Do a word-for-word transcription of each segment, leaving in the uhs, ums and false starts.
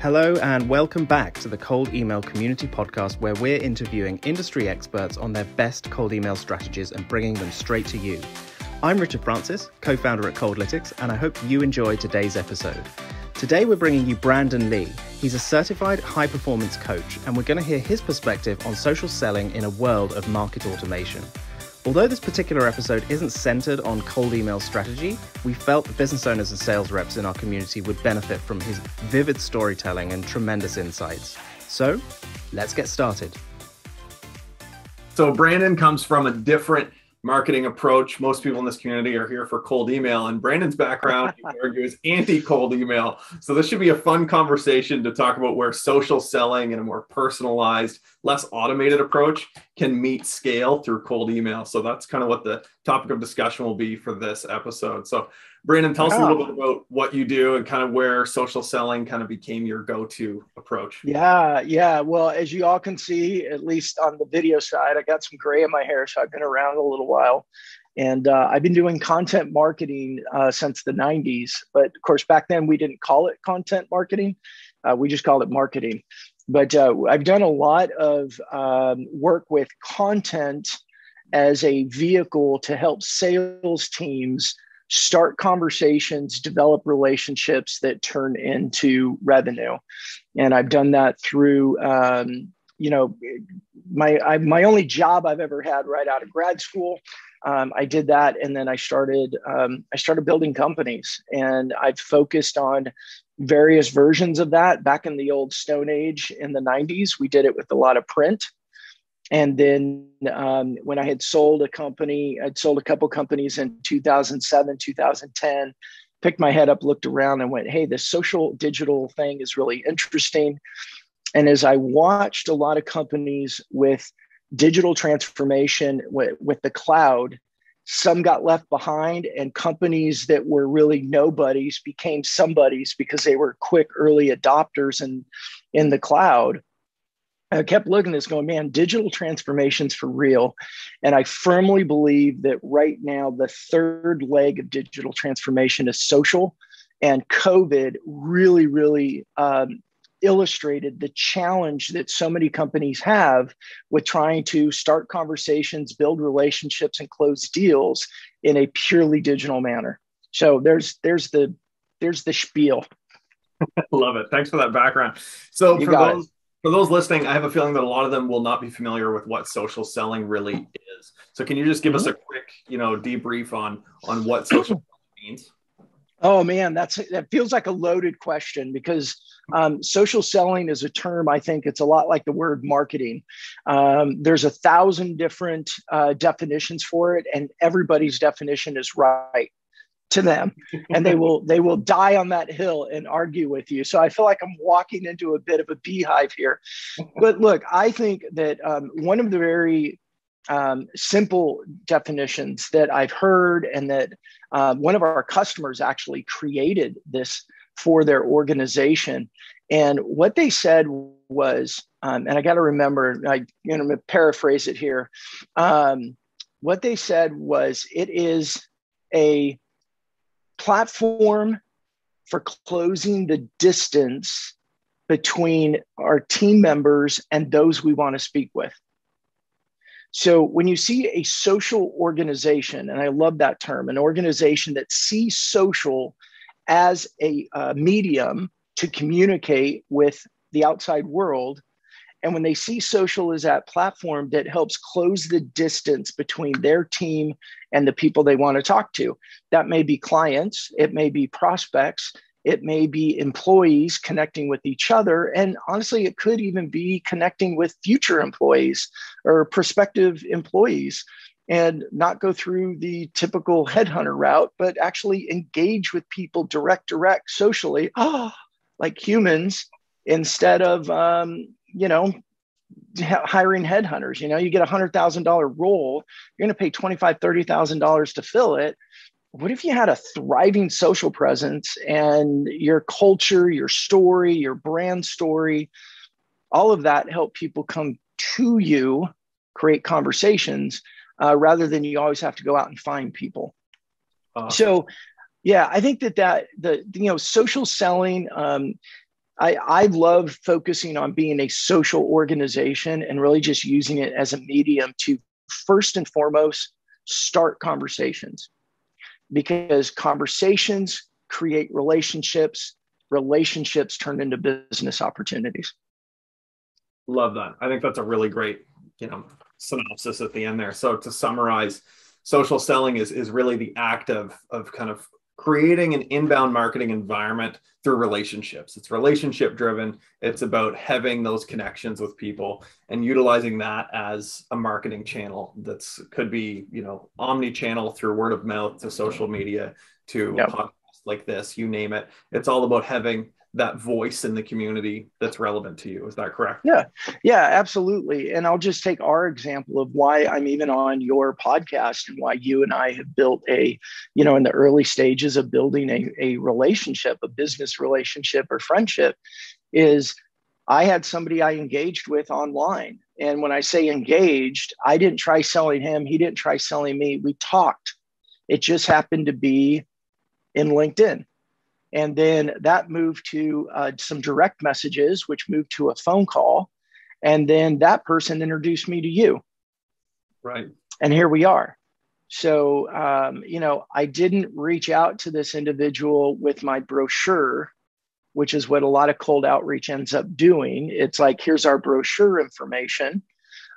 Hello and welcome back to the Cold Email Community Podcast, where we're interviewing industry experts on their best cold email strategies and bringing them straight to you. I'm Richard Francis, co-founder at Coldlytics, and I hope you enjoy today's episode. Today we're bringing you Brandon Lee. He's a certified high-performance coach, and we're going to hear his perspective on social selling in a world of market automation. Although this particular episode isn't centered on cold email strategy, we felt the business owners and sales reps in our community would benefit from his vivid storytelling and tremendous insights. So let's get started. So Brandon comes from a different marketing approach. Most people in this community are here for cold email, and Brandon's background, you could argue, is anti-cold email. So this should be a fun conversation to talk about where social selling and a more personalized, less automated approach can meet scale through cold email. So that's kind of what the topic of discussion will be for this episode. So Brandon, tell us yeah. a little bit about what you do and kind of where social selling kind of became your go-to approach. Yeah, yeah. Well, as you all can see, at least on the video side, I got some gray in my hair, so I've been around a little while. And uh, I've been doing content marketing uh, since the nineties. But of course, back then we didn't call it content marketing. Uh, we just called it marketing. But uh, I've done a lot of um, work with content as a vehicle to help sales teams start conversations, develop relationships that turn into revenue. And I've done that through, um, you know, my I, my only job I've ever had right out of grad school. Um, I did that, and then I started um, I started building companies, and I've focused on various versions of that. Back in the old Stone Age in the nineties, we did it with a lot of print. And then um, when I had sold a company, I'd sold a couple companies in two thousand seven, two thousand ten, picked my head up, looked around and went, hey, this social digital thing is really interesting. And as I watched a lot of companies with digital transformation w- with the cloud, some got left behind, and companies that were really nobodies became somebodies because they were quick early adopters in, in the cloud. I kept looking at this going, man, digital transformation's for real. And I firmly believe that right now, the third leg of digital transformation is social. And COVID really, really um, illustrated the challenge that so many companies have with trying to start conversations, build relationships, and close deals in a purely digital manner. So there's there's the there's the spiel. Love it. Thanks for that background. So you for those it. For those listening, I have a feeling that a lot of them will not be familiar with what social selling really is. So can you just give us a quick, you know, debrief on, on what social selling means? Oh, man, that's that feels like a loaded question, because um, social selling is a term, I think it's a lot like the word marketing. Um, there's a thousand different uh, definitions for it, and everybody's definition is right to them, and they will they will die on that hill and argue with you. So I feel like I'm walking into a bit of a beehive here. But look, I think that um, one of the very um, simple definitions that I've heard, and that uh, one of our customers actually created this for their organization, and what they said was, um, and I got to remember, I, you know, I'm going to paraphrase it here. Um, what they said was, it is a platform for closing the distance between our team members and those we want to speak with. So when you see a social organization, and I love that term, an organization that sees social as a uh, medium to communicate with the outside world, and when they see social as that platform that helps close the distance between their team and the people they want to talk to, that may be clients, it may be prospects, it may be employees connecting with each other. And honestly, it could even be connecting with future employees or prospective employees, and not go through the typical headhunter route, but actually engage with people direct, direct socially, oh, like humans, instead of, um, you know, hiring headhunters. You know, you get a one hundred thousand dollars role, you're going to pay twenty-five thousand dollars, thirty thousand dollars to fill it. What if you had a thriving social presence, and your culture, your story, your brand story, all of that help people come to you, create conversations, uh, rather than you always have to go out and find people. Uh-huh. So Yeah, I think that that the you know social selling. Um, I I love focusing on being a social organization and really just using it as a medium to first and foremost start conversations, because conversations create relationships. Relationships turn into business opportunities. Love that. I think that's a really great you know synopsis at the end there. So to summarize, social selling is is really the act of of kind of creating an inbound marketing environment through relationships. It's relationship driven. It's about having those connections with people and utilizing that as a marketing channel. That's could be, you know, omni-channel through word of mouth to social media to yep. podcasts like this, you name it. It's all about having that voice in the community that's relevant to you. Is that correct? Yeah, yeah, absolutely. And I'll just take our example of why I'm even on your podcast and why you and I have built a, you know, in the early stages of building a, a relationship, a business relationship or friendship, is I had somebody I engaged with online. And when I say engaged, I didn't try selling him. He didn't try selling me. We talked. It just happened to be in LinkedIn. And then that moved to uh, some direct messages, which moved to a phone call. And then that person introduced me to you. Right. And here we are. So, um, you know, I didn't reach out to this individual with my brochure, which is what a lot of cold outreach ends up doing. It's like, here's our brochure information.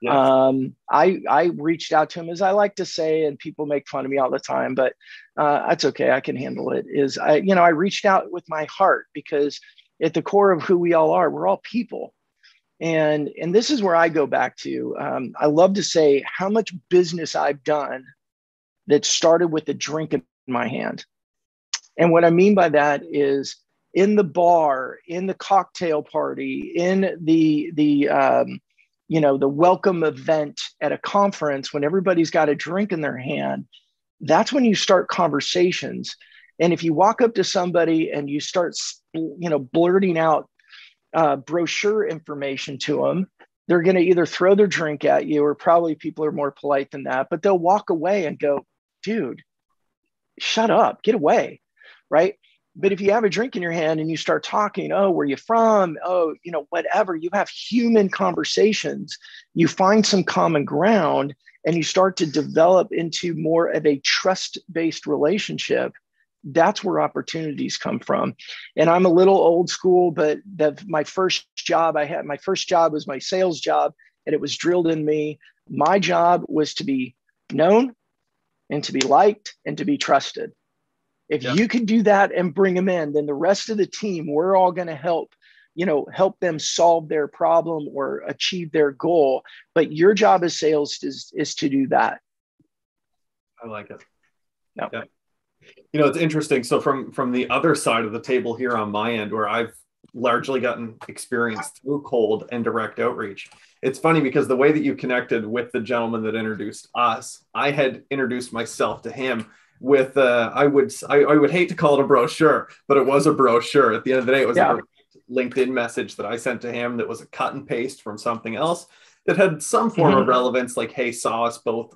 Yes. Um, I, I reached out to him, as I like to say, and people make fun of me all the time, but, uh, that's okay. I can handle it. Is I, you know, I reached out with my heart, because at the core of who we all are, we're all people. And, and this is where I go back to, um, I love to say how much business I've done that started with a drink in my hand. And what I mean by that is in the bar, in the cocktail party, in the, the, um, you know, the welcome event at a conference, when everybody's got a drink in their hand, that's when you start conversations. And if you walk up to somebody and you start, you know, blurting out uh, brochure information to them, they're going to either throw their drink at you, or probably people are more polite than that, but they'll walk away and go, dude, shut up, get away, right? But if you have a drink in your hand and you start talking, oh, where are you from? Oh, you know, whatever, you have human conversations, you find some common ground, and you start to develop into more of a trust-based relationship. That's where opportunities come from. And I'm a little old school, but that my first job I had, my first job was my sales job, and it was drilled in me. My job was to be known and to be liked and to be trusted. If yeah. you can do that and bring them in, then the rest of the team, we're all going to help, you know, help them solve their problem or achieve their goal. But your job as sales is, is to do that. I like it. No. Yeah. You know, it's interesting. So from, from the other side of the table here on my end, where I've largely gotten experience through cold and direct outreach, it's funny because the way that you connected with the gentleman that introduced us, I had introduced myself to him with, uh, I would, I, I would hate to call it a brochure, but it was a brochure. At the end of the day, it was yeah. a LinkedIn message that I sent to him that was a cut and paste from something else that had some form mm-hmm. of relevance, like, hey, saw us both,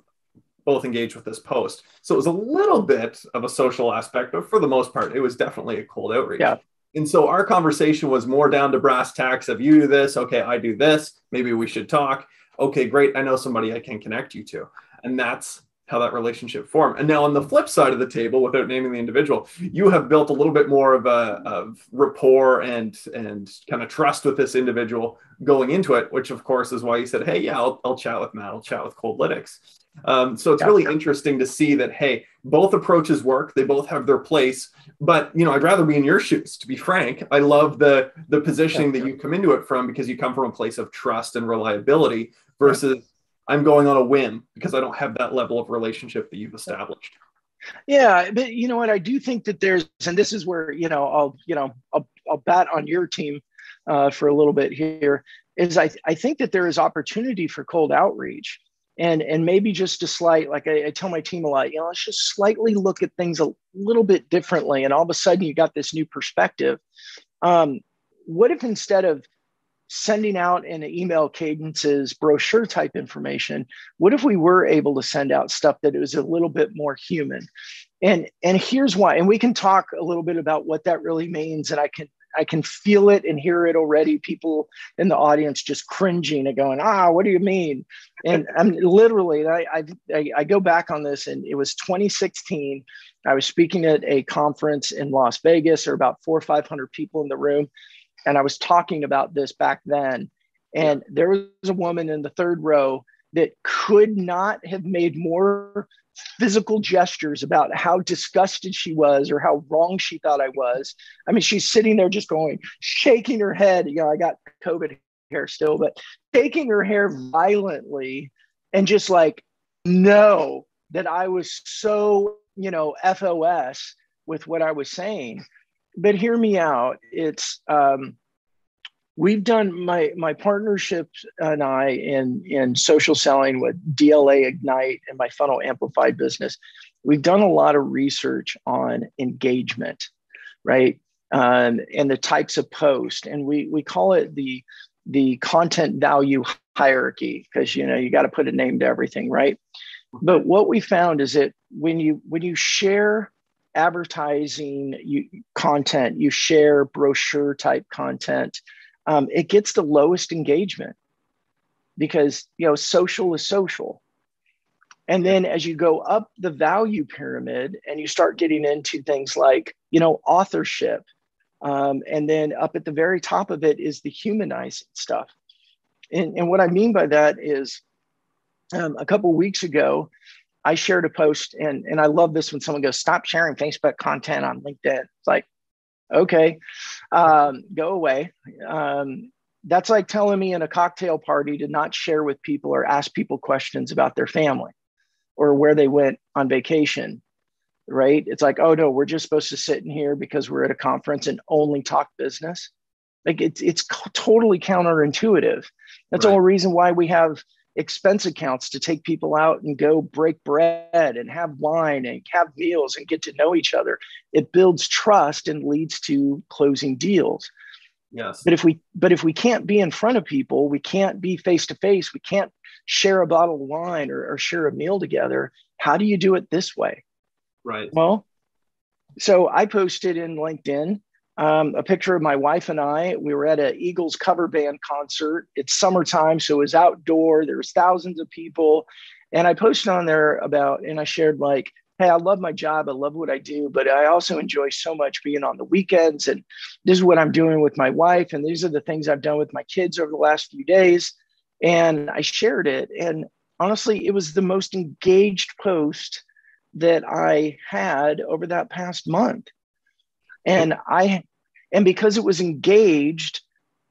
both engage with this post. So it was a little bit of a social aspect, but for the most part, it was definitely a cold outreach. Yeah. And so our conversation was more down to brass tacks of, you do this. Okay, I do this. Maybe we should talk. Okay, great. I know somebody I can connect you to. And that's how that relationship formed. And now on the flip side of the table, without naming the individual, you have built a little bit more of a of rapport and and kind of trust with this individual going into it, which of course is why you said, hey, yeah, I'll, I'll chat with Matt, I'll chat with Coldlytics. Um, so it's yeah. really interesting to see that, hey, both approaches work. They both have their place, but, you know, I'd rather be in your shoes, to be frank. I love the, the positioning yeah. that you come into it from, because you come from a place of trust and reliability versus yeah. I'm going on a whim because I don't have that level of relationship that you've established. Yeah. But you know what? I do think that there's, and this is where, you know, I'll, you know, I'll, I'll bat on your team uh, for a little bit here, is I, I think that there is opportunity for cold outreach, and, and maybe just a slight, like I, I tell my team a lot, you know, let's just slightly look at things a little bit differently. And all of a sudden you got this new perspective. Um, what if instead of sending out in email cadences, brochure type information, what if we were able to send out stuff that was a little bit more human? And and here's why. And we can talk a little bit about what that really means. And I can I can feel it and hear it already. People in the audience just cringing and going, ah, what do you mean? And I'm literally, I, I, I go back on this, and it was twenty sixteen. I was speaking at a conference in Las Vegas, or about four or five hundred people in the room. And I was talking about this back then. And there was a woman in the third row that could not have made more physical gestures about how disgusted she was or how wrong she thought I was. I mean, she's sitting there just going, shaking her head. You know, I got COVID hair still, but shaking her hair violently and just like, no, that I was so, you know, F O S with what I was saying. But hear me out. It's, um, we've done my my partnership and I in in social selling with D L A Ignite and my Funnel Amplified business. We've done a lot of research on engagement, right? Um, and the types of posts, and we we call it the the content value hierarchy, because you know you got to put a name to everything, right? But what we found is that when you when you share advertising you, content, you share brochure type content. Um, it gets the lowest engagement because, you know, social is social. And then as you go up the value pyramid and you start getting into things like, you know, authorship. Um, and then up at the very top of it is the humanizing stuff. And, and what I mean by that is um, a couple of weeks ago, I shared a post and, and I love this when someone goes, stop sharing Facebook content on LinkedIn. It's like, okay, um, go away. Um, that's like telling me in a cocktail party to not share with people or ask people questions about their family or where they went on vacation, right? It's like, oh no, we're just supposed to sit in here because we're at a conference and only talk business. Like it's, it's totally counterintuitive. That's the whole reason why we have expense accounts to take people out and go break bread and have wine and have meals and get to know each other. It builds trust and leads to closing deals. Yes. But if we, but if we can't be in front of people, we can't be face to face. We can't share a bottle of wine or, or share a meal together. How do you do it this way? Right. Well, so I posted in LinkedIn Um, a picture of my wife and I. We were at an Eagles cover band concert. It's summertime, so it was outdoor. There was thousands of people. And I posted on there about, and I shared like, hey, I love my job. I love what I do, but I also enjoy so much being on the weekends. And this is what I'm doing with my wife. And these are the things I've done with my kids over the last few days. And I shared it. And honestly, it was the most engaged post that I had over that past month. And I, and because it was engaged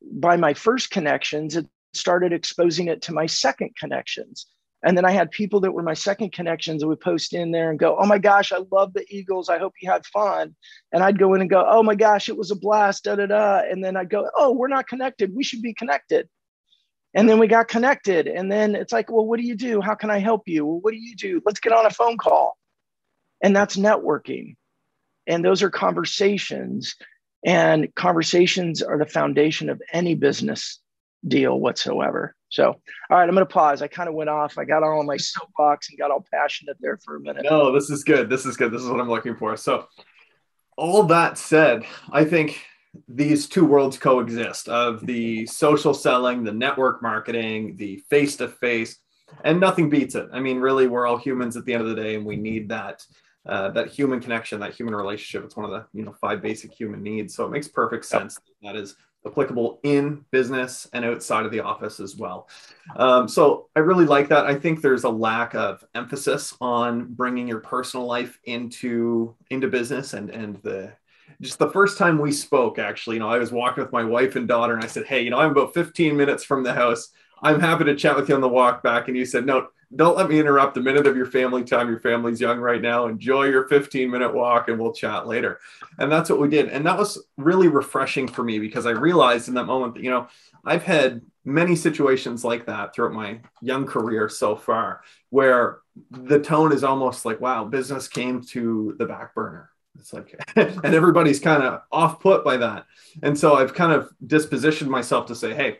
by my first connections, it started exposing it to my second connections. And then I had people that were my second connections that would post in there and go, oh my gosh, I love the Eagles. I hope you had fun. And I'd go in and go, oh my gosh, it was a blast, da, da, da. And then I'd go, oh, we're not connected. We should be connected. And then we got connected. And then it's like, well, what do you do? How can I help you? Well, what do you do? Let's get on a phone call. And that's networking. And those are conversations, and conversations are the foundation of any business deal whatsoever. So, all right, I'm going to pause. I kind of went off. I got all on my soapbox and got all passionate there for a minute. No, this is good. This is good. This is what I'm looking for. So all that said, I think these two worlds coexist of the social selling, the network marketing, the face-to-face, and nothing beats it. I mean, really, we're all humans at the end of the day, and we need that. Uh, that human connection, that human relationship. It's one of the you know five basic human needs. So it makes perfect sense. That is applicable in business and outside of the office as well. Um, so I really like that. I think there's a lack of emphasis on bringing your personal life into, into business. And, and the just the first time we spoke, actually, you know, I was walking with my wife and daughter and I said, hey, you know, I'm about fifteen minutes from the house. I'm happy to chat with you on the walk back. And you said, no, don't let me interrupt a minute of your family time. Your family's young right now. Enjoy your fifteen minute walk and we'll chat later. And that's what we did. And that was really refreshing for me because I realized in that moment that, you know, I've had many situations like that throughout my young career so far, where the tone is almost like, wow, business came to the back burner. It's like, and everybody's kind of off put by that. And so I've kind of dispositioned myself to say, hey,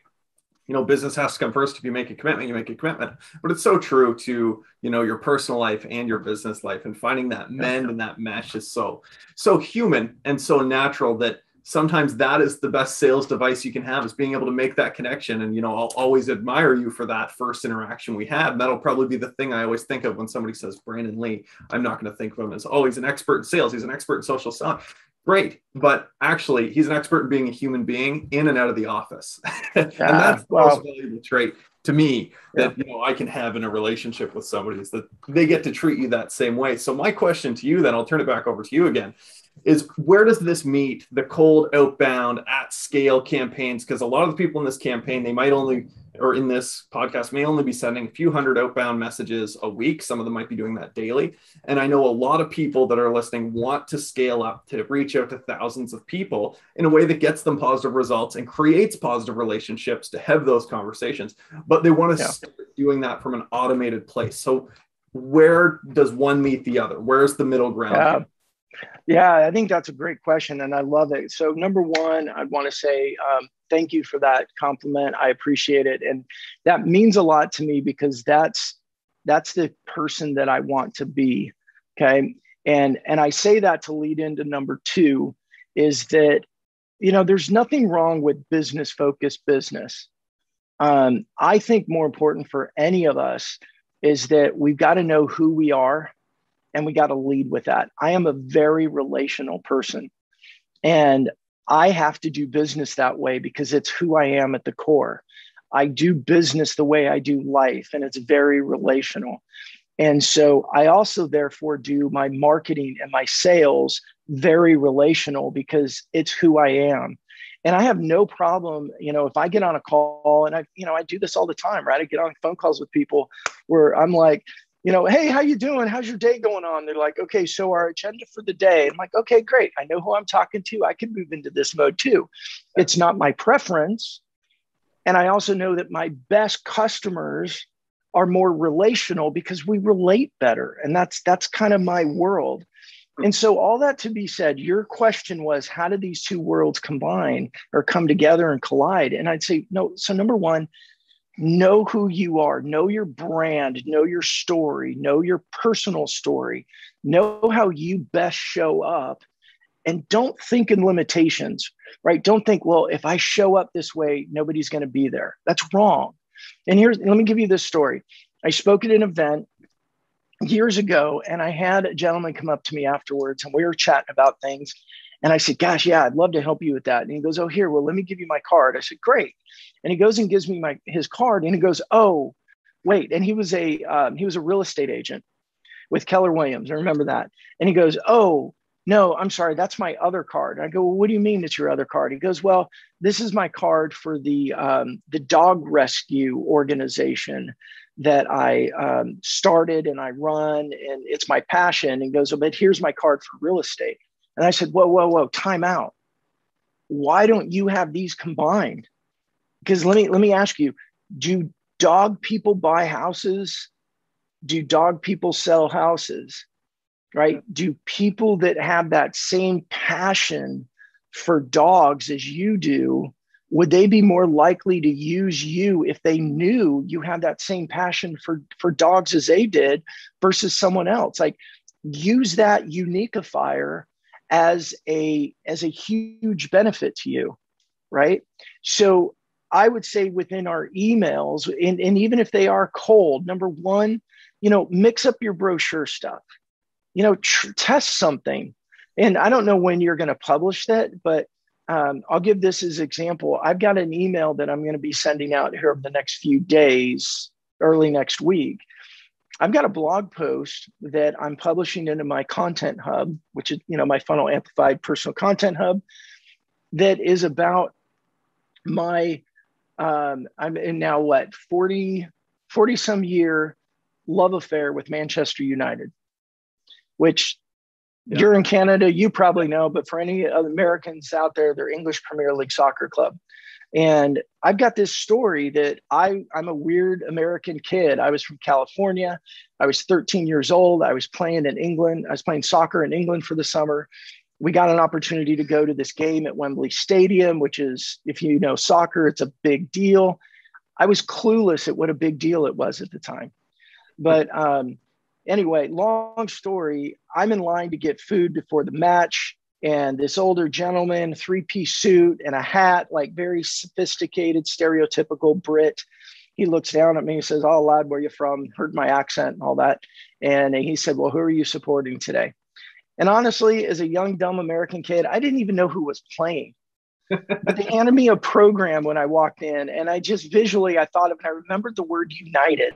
you know, business has to come first. If you make a commitment, you make a commitment. But it's so true to, you know, your personal life and your business life, and finding that mend and that mesh is so, so human and so natural that sometimes that is the best sales device you can have, is being able to make that connection. And, you know, I'll always admire you for that first interaction we had. And that'll probably be the thing I always think of when somebody says Brandon Lee. I'm not going to think of him as, oh, he's an expert in sales. He's an expert in social selling. Great. But actually, he's an expert in being a human being in and out of the office. Yeah, and that's wow. the most valuable trait to me that, yeah. you know, I can have in a relationship with somebody, is that they get to treat you that same way. So my question to you, then I'll turn it back over to you again, is where does this meet the cold outbound at scale campaigns? Because a lot of the people in this campaign, they might only, or in this podcast, may only be sending a few hundred outbound messages a week. Some of them might be doing that daily. And I know a lot of people that are listening want to scale up to reach out to thousands of people in a way that gets them positive results and creates positive relationships to have those conversations, but they want to yeah. start doing that from an automated place. So where does one meet the other? Where's the middle ground? Yeah. Yeah, I think that's a great question, and I love it. So number one, I'd want to say um, thank you for that compliment. I appreciate it. And that means a lot to me, because that's that's the person that I want to be. Okay. And and I say that to lead into number two, is that, you know, there's nothing wrong with business focused business. Um, I think more important for any of us is that we've got to know who we are. And we got to lead with that. I am a very relational person, and I have to do business that way because it's who I am at the core. I do business the way I do life, and it's very relational. And so I also therefore do my marketing and my sales very relational, because it's who I am. And I have no problem, you know, if I get on a call, and I, you know, I do this all the time, right? I get on phone calls with people where I'm like, you know, hey, how you doing? How's your day going on? They're like, okay, so our agenda for the day. I'm like, okay, great. I know who I'm talking to. I can move into this mode too. It's not my preference. And I also know that my best customers are more relational because we relate better. And that's, that's kind of my world. And so all that to be said, your question was, how do these two worlds combine or come together and collide? And I'd say, no. So number one, know who you are, know your brand, know your story, know your personal story, know how you best show up, and don't think in limitations, right? Don't think, well, if I show up this way, nobody's going to be there. That's wrong. And here's, let me give you this story. I spoke at an event years ago, and I had a gentleman come up to me afterwards, and we were chatting about things. And I said, gosh, yeah, I'd love to help you with that. And he goes, oh, here, well, let me give you my card. I said, great. And he goes and gives me my his card. And he goes, oh, wait. And he was a um, he was a real estate agent with Keller Williams. I remember that. And he goes, oh, no, I'm sorry. That's my other card. And I go, well, what do you mean it's your other card? He goes, well, this is my card for the um, the dog rescue organization that I um, started and I run. And it's my passion. And he goes, oh, but here's my card for real estate. And I said, whoa, whoa, whoa, time out. Why don't you have these combined? Because let me let me ask you, do dog people buy houses? Do dog people sell houses? Right? Do people that have that same passion for dogs as you do, would they be more likely to use you if they knew you had that same passion for, for dogs as they did versus someone else? Like, use that uniqueifier as a as a huge benefit to you, right? So I would say within our emails, and, and even if they are cold, number one, you know, mix up your brochure stuff, you know, tr- test something. And I don't know when you're going to publish that, but um, I'll give this as an example. I've got an email that I'm going to be sending out here over the next few days, early next week. I've got a blog post that I'm publishing into my content hub, which is, you know, my Funnel Amplified personal content hub, that is about my, um, I'm in now what, forty, forty some year love affair with Manchester United, which yeah. you're in Canada, you probably know, but for any Americans out there, they're English Premier League soccer club. And I've got this story that I, I'm a weird American kid. I was from California. I was thirteen years old. I was playing in England. I was playing soccer in England for the summer. We got an opportunity to go to this game at Wembley Stadium, which is, if you know soccer, it's a big deal. I was clueless at what a big deal it was at the time. But um, anyway, long story, I'm in line to get food before the match. And this older gentleman, three-piece suit and a hat, like very sophisticated, stereotypical Brit. He looks down at me and says, "Oh, lad, where you from? Heard my accent and all that." And he said, "Well, who are you supporting today?" And honestly, as a young, dumb American kid, I didn't even know who was playing. But they handed me a program when I walked in, and I just visually, I thought of it. I remembered the word United.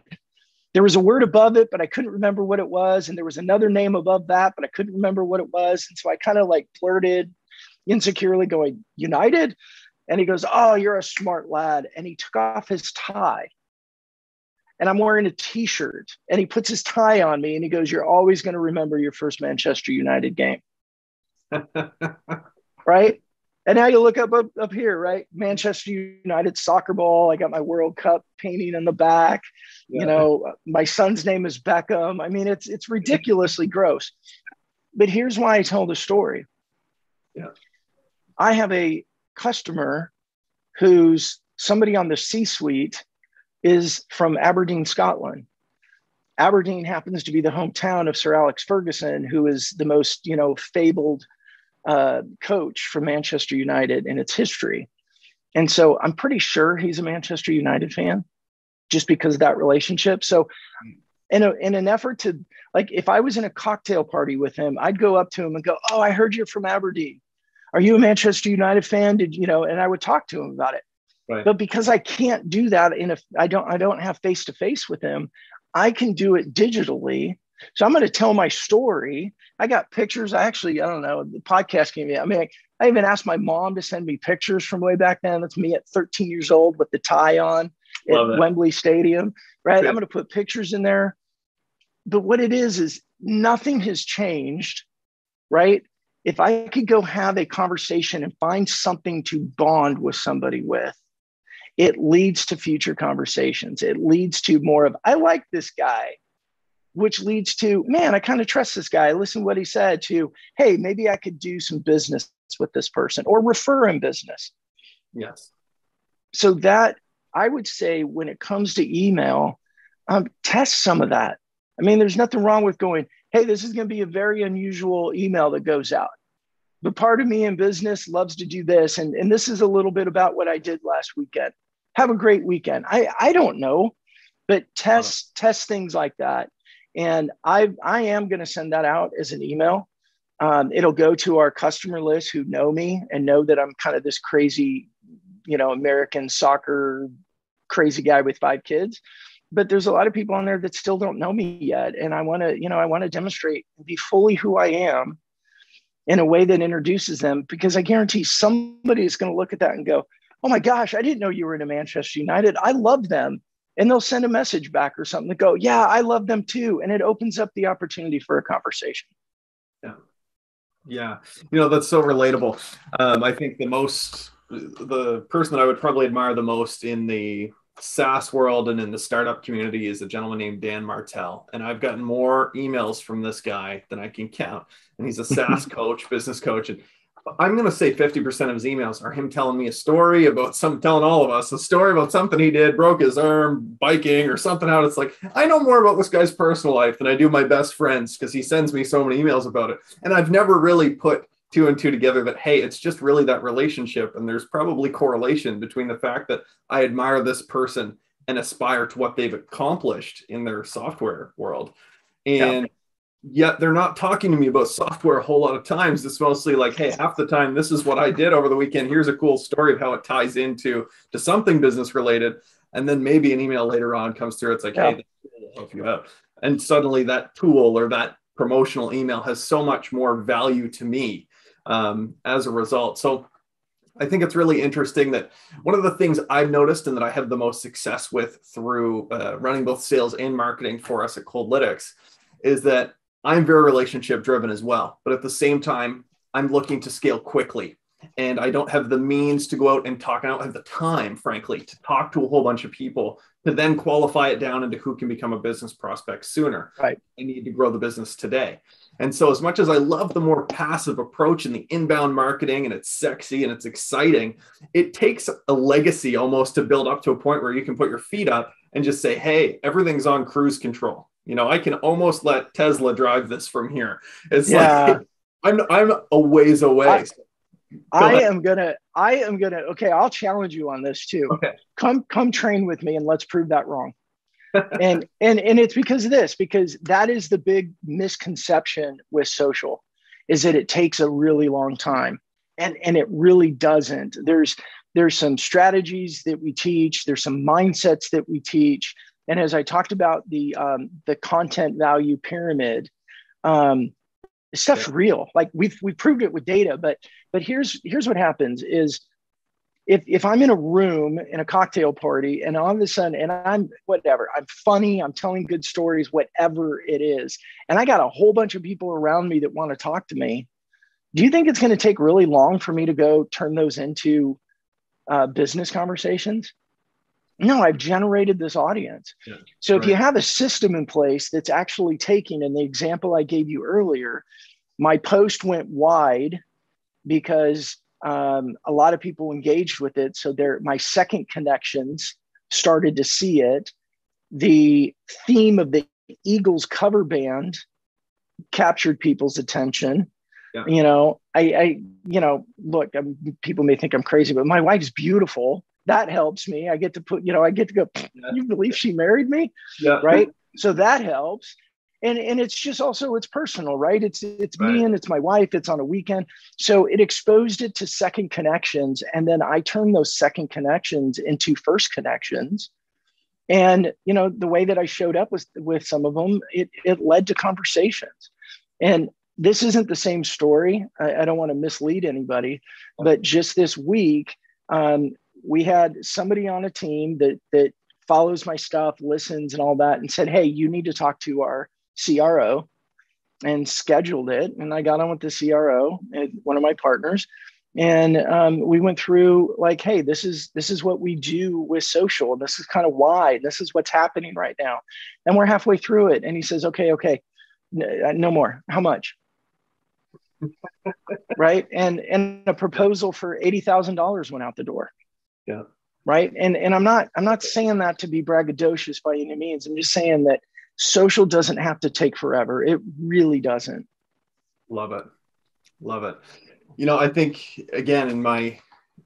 There was a word above it, but I couldn't remember what it was. And there was another name above that, but I couldn't remember what it was. And so I kind of like blurted insecurely going, "United?" And he goes, "Oh, you're a smart lad." And he took off his tie. And I'm wearing a T-shirt. And he puts his tie on me and he goes, "You're always going to remember your first Manchester United game." Right? And now you look up, up up here, right? Manchester United soccer ball. I got my World Cup painting on the back. Yeah. You know, my son's name is Beckham. I mean, it's it's ridiculously gross. But here's why I tell the story. Yeah. I have a customer who's somebody on the C-suite is from Aberdeen, Scotland. Aberdeen happens to be the hometown of Sir Alex Ferguson, who is the most, you know, fabled Uh, coach for Manchester United in its history. And so I'm pretty sure he's a Manchester United fan just because of that relationship. So in, a, in an effort to, like, if I was in a cocktail party with him, I'd go up to him and go, "Oh, I heard you're from Aberdeen. Are you a Manchester United fan? Did you know?" And I would talk to him about it. Right. But because I can't do that in a, I don't, I don't have face to face with him, I can do it digitally. So I'm going to tell my story. I got pictures. I actually, I don't know, the podcast came in. I mean, I even asked my mom to send me pictures from way back then. That's me at thirteen years old with the tie on at Wembley Stadium, right? Good. I'm going to put pictures in there. But what it is, is nothing has changed, right? If I could go have a conversation and find something to bond with somebody with, it leads to future conversations. It leads to more of, I like this guy. Which leads to, man, I kind of trust this guy. Listen to what he said, to, hey, maybe I could do some business with this person or refer in business. Yes. So that, I would say, when it comes to email, um, test some of that. I mean, there's nothing wrong with going, hey, this is going to be a very unusual email that goes out. But part of me in business loves to do this. And, and this is a little bit about what I did last weekend. Have a great weekend. I, I don't know, but test, oh. test things like that. And I I am going to send that out as an email. Um, it'll go to our customer list who know me and know that I'm kind of this crazy, you know, American soccer crazy guy with five kids. But there's a lot of people on there that still don't know me yet. And I want to, you know, I want to demonstrate and be fully who I am in a way that introduces them, because I guarantee somebody is going to look at that and go, "Oh my gosh, I didn't know you were into Manchester United. I love them." And they'll send a message back or something to go, "Yeah, I love them too." And it opens up the opportunity for a conversation. Yeah. Yeah. You know, that's so relatable. Um, I think the most, the person that I would probably admire the most in the SaaS world and in the startup community is a gentleman named Dan Martell. And I've gotten more emails from this guy than I can count. And he's a SaaS coach, business coach. And I'm going to say fifty percent of his emails are him telling me a story about some, telling all of us a story about something he did, broke his arm biking or something out. It's like, I know more about this guy's personal life than I do my best friends, because he sends me so many emails about it. And I've never really put two and two together that, hey, it's just really that relationship. And there's probably correlation between the fact that I admire this person and aspire to what they've accomplished in their software world. And yeah. Yet they're not talking to me about software a whole lot of times. It's mostly like, hey, half the time, this is what I did over the weekend. Here's a cool story of how it ties into to something business related. And then maybe an email later on comes through. It's like, yeah. Hey, I'll help you out. And suddenly that tool or that promotional email has so much more value to me um, as a result. So I think it's really interesting that one of the things I've noticed and that I have the most success with through uh, running both sales and marketing for us at Coldlytics is that I'm very relationship driven as well, but at the same time, I'm looking to scale quickly and I don't have the means to go out and talk. I don't have the time, frankly, to talk to a whole bunch of people to then qualify it down into who can become a business prospect sooner. Right. I need to grow the business today. And so as much as I love the more passive approach in the inbound marketing, and it's sexy and it's exciting, it takes a legacy almost to build up to a point where you can put your feet up and just say, hey, everything's on cruise control. You know, I can almost let Tesla drive this from here. It's yeah. like, I'm, I'm a ways away. I, so I am going to, I am going to, okay, I'll challenge you on this too. Okay. Come, come train with me and let's prove that wrong. and and and it's because of this, because that is the big misconception with social, is that it takes a really long time, and and it really doesn't. There's there's some strategies that we teach, there's some mindsets that we teach, and as I talked about the um, the content value pyramid, um, stuff's yeah. real. Like we've we proved it with data, but but here's here's what happens is. If if I'm in a room in a cocktail party and all of a sudden, and I'm whatever, I'm funny, I'm telling good stories, whatever it is, and I got a whole bunch of people around me that want to talk to me, do you think it's going to take really long for me to go turn those into uh, business conversations? No, I've generated this audience. Yeah, so right. if you have a system in place that's actually taking, and the example I gave you earlier, my post went wide because Um, a lot of people engaged with it. So there, my second connections started to see it. The theme of the Eagles cover band captured people's attention. Yeah. You know, I, I, you know, look, I'm, people may think I'm crazy, but my wife's beautiful. That helps me. I get to put, you know, I get to go, you believe she married me? Yeah. Right. So that helps. And and it's just also, it's personal, right? It's it's right. me and it's my wife. It's on a weekend. So it exposed it to second connections. And then I turned those second connections into first connections. And, you know, the way that I showed up with, with some of them, it, it led to conversations. And this isn't the same story. I, I don't want to mislead anybody, but just this week, um, we had somebody on a team that that follows my stuff, listens and all that, and said, hey, you need to talk to our C R O, and scheduled it. And I got on with the C R O and one of my partners, and um, we went through like, hey, this is, this is what we do with social. This is kind of why, this is what's happening right now. And we're halfway through it. And he says, okay, okay, no, no more. How much? Right. And, and a proposal for eighty thousand dollars went out the door. Yeah. Right. And, and I'm not, I'm not saying that to be braggadocious by any means. I'm just saying that social doesn't have to take forever. It really doesn't. Love it. Love it. You know, I think, again, in my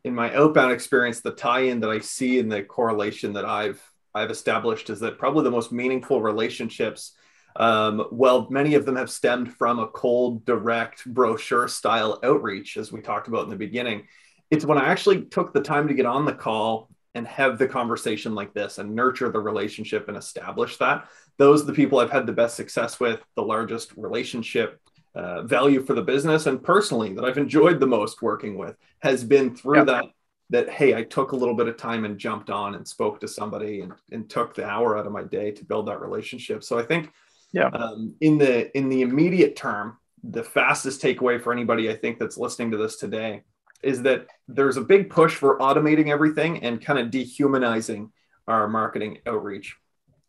in my outbound experience, the tie-in that I see and the correlation that I've I've established is that probably the most meaningful relationships, um, well, many of them have stemmed from a cold, direct, brochure-style outreach, as we talked about in the beginning. It's when I actually took the time to get on the call and have the conversation like this and nurture the relationship and establish that. Those are the people I've had the best success with, the largest relationship uh, value for the business. And personally, that I've enjoyed the most working with has been through yep. that, that, hey, I took a little bit of time and jumped on and spoke to somebody and, and took the hour out of my day to build that relationship. So I think yeah. um, in the in the immediate term, the fastest takeaway for anybody, I think, that's listening to this today is that there's a big push for automating everything and kind of dehumanizing our marketing outreach.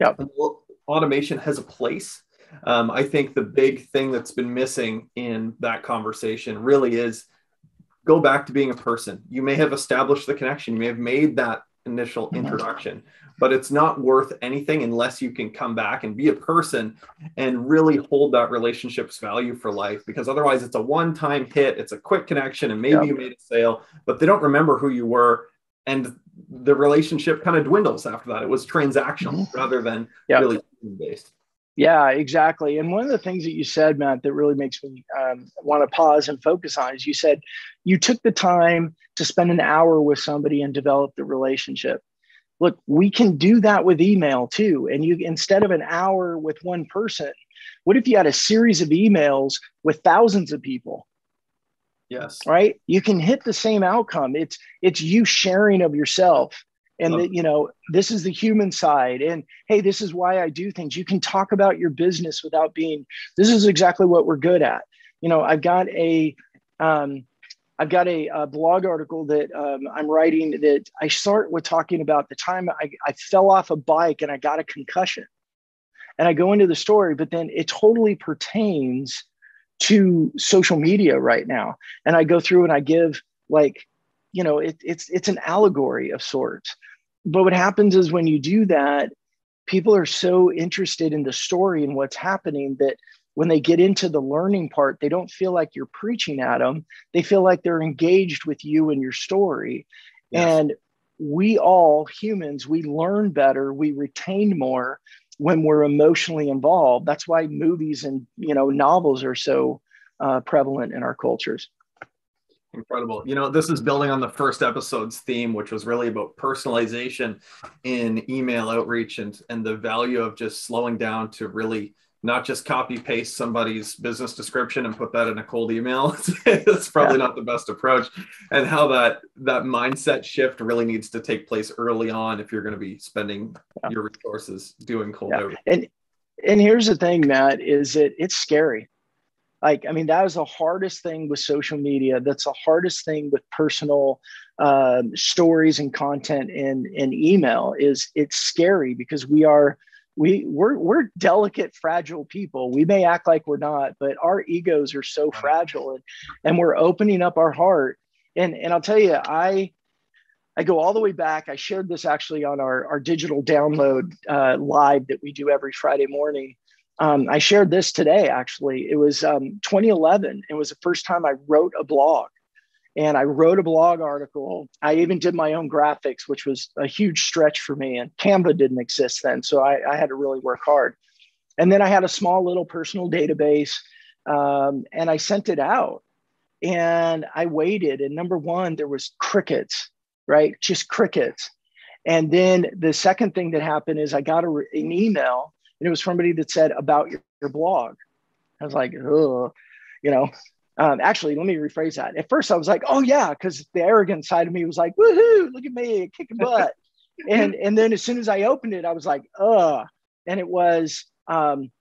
Yeah, automation has a place. Um, I think the big thing that's been missing in that conversation really is go back to being a person. You may have established the connection. You may have made that initial introduction, but it's not worth anything unless you can come back and be a person and really hold that relationship's value for life, because otherwise it's a one-time hit. It's a quick connection and maybe yep. you made a sale, but they don't remember who you were. And the relationship kind of dwindles after that. It was transactional mm-hmm. rather than yep. really based. Yeah, exactly. And one of the things that you said, Matt, that really makes me um, want to pause and focus on is you said you took the time to spend an hour with somebody and develop the relationship. Look, we can do that with email too. And you, instead of an hour with one person, what if you had a series of emails with thousands of people? Yes. Right? You can hit the same outcome. It's it's you sharing of yourself. And that, you know, this is the human side. And hey, this is why I do things. You can talk about your business without being, this is exactly what we're good at. You know, I've got a, um, I've got a, a blog article that um, I'm writing that I start with talking about the time I, I fell off a bike and I got a concussion. And I go into the story, but then it totally pertains to social media right now. And I go through and I give like, you know, it, it's, it's an allegory of sorts. But what happens is when you do that, people are so interested in the story and what's happening that when they get into the learning part, they don't feel like you're preaching at them. They feel like they're engaged with you and your story. Yes. And we all humans, we learn better. We retain more when we're emotionally involved. That's why movies and, you know, novels are so uh, prevalent in our cultures. Incredible. You know, this is building on the first episode's theme, which was really about personalization in email outreach and, and the value of just slowing down to really not just copy paste somebody's business description and put that in a cold email. It's probably yeah. not the best approach, and how that, that mindset shift really needs to take place early on if you're going to be spending yeah. your resources doing cold yeah. outreach. And, and here's the thing, Matt, is that it's scary. Like, I mean, that was the hardest thing with social media. That's the hardest thing with personal um, stories and content in, in email is it's scary because we are, we we're, we're delicate, fragile people. We may act like we're not, but our egos are so fragile, and, and we're opening up our heart. And, and I'll tell you, I, I go all the way back. I shared this actually on our, our digital download uh, live that we do every Friday morning. Um, I shared this today, actually. It was um, twenty eleven. It was the first time I wrote a blog, and I wrote a blog article. I even did my own graphics, which was a huge stretch for me, and Canva didn't exist then. So I, I had to really work hard. And then I had a small little personal database um, and I sent it out, and I waited. And number one, there was crickets, right? Just crickets. And then the second thing that happened is I got a, an email. And it was somebody that said about your, your blog. I was like, oh, you know, um, actually, let me rephrase that. At first I was like, oh yeah. Cause the arrogant side of me was like, woohoo, look at me kicking butt. and, and then as soon as I opened it, I was like, uh, and it was, um,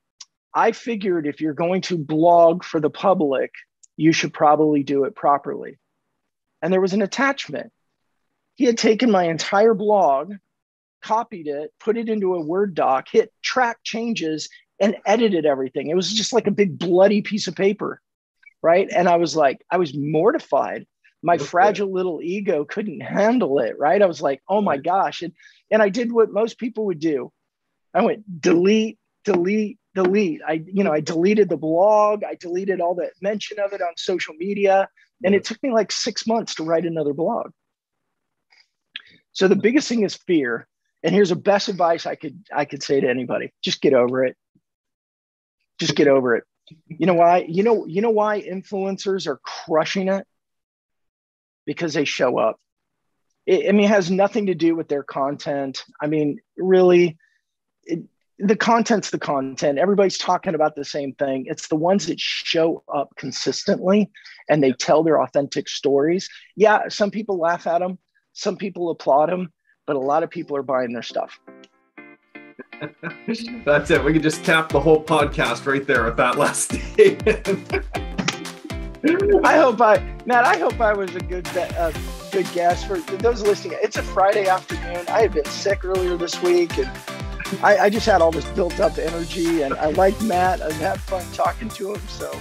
I figured if you're going to blog for the public, you should probably do it properly. And there was an attachment. He had taken my entire blog, copied it, put it into a Word doc, hit track changes, and edited everything. It was just like a big bloody piece of paper, right? And I was like, I was mortified. My okay. fragile little ego couldn't handle it, right? I was like, oh my gosh. And, and I did what most people would do. I went, delete, delete, delete. I, you know, I deleted the blog. I deleted all that mention of it on social media. And it took me like six months to write another blog. So the biggest thing is fear. And here's the best advice I could I could say to anybody: just get over it. Just get over it. You know why? You know you know why influencers are crushing it? Because they show up. It, I mean, it has nothing to do with their content. I mean, really, it, the content's the content. Everybody's talking about the same thing. It's the ones that show up consistently and they tell their authentic stories. Yeah, some people laugh at them. Some people applaud them. But a lot of people are buying their stuff. That's it. We could just cap the whole podcast right there with that last statement. I hope I, Matt, I hope I was a good, uh, good guest for those listening. It's a Friday afternoon. I had been sick earlier this week, and I, I just had all this built up energy, and I like Matt. I've had fun talking to him. So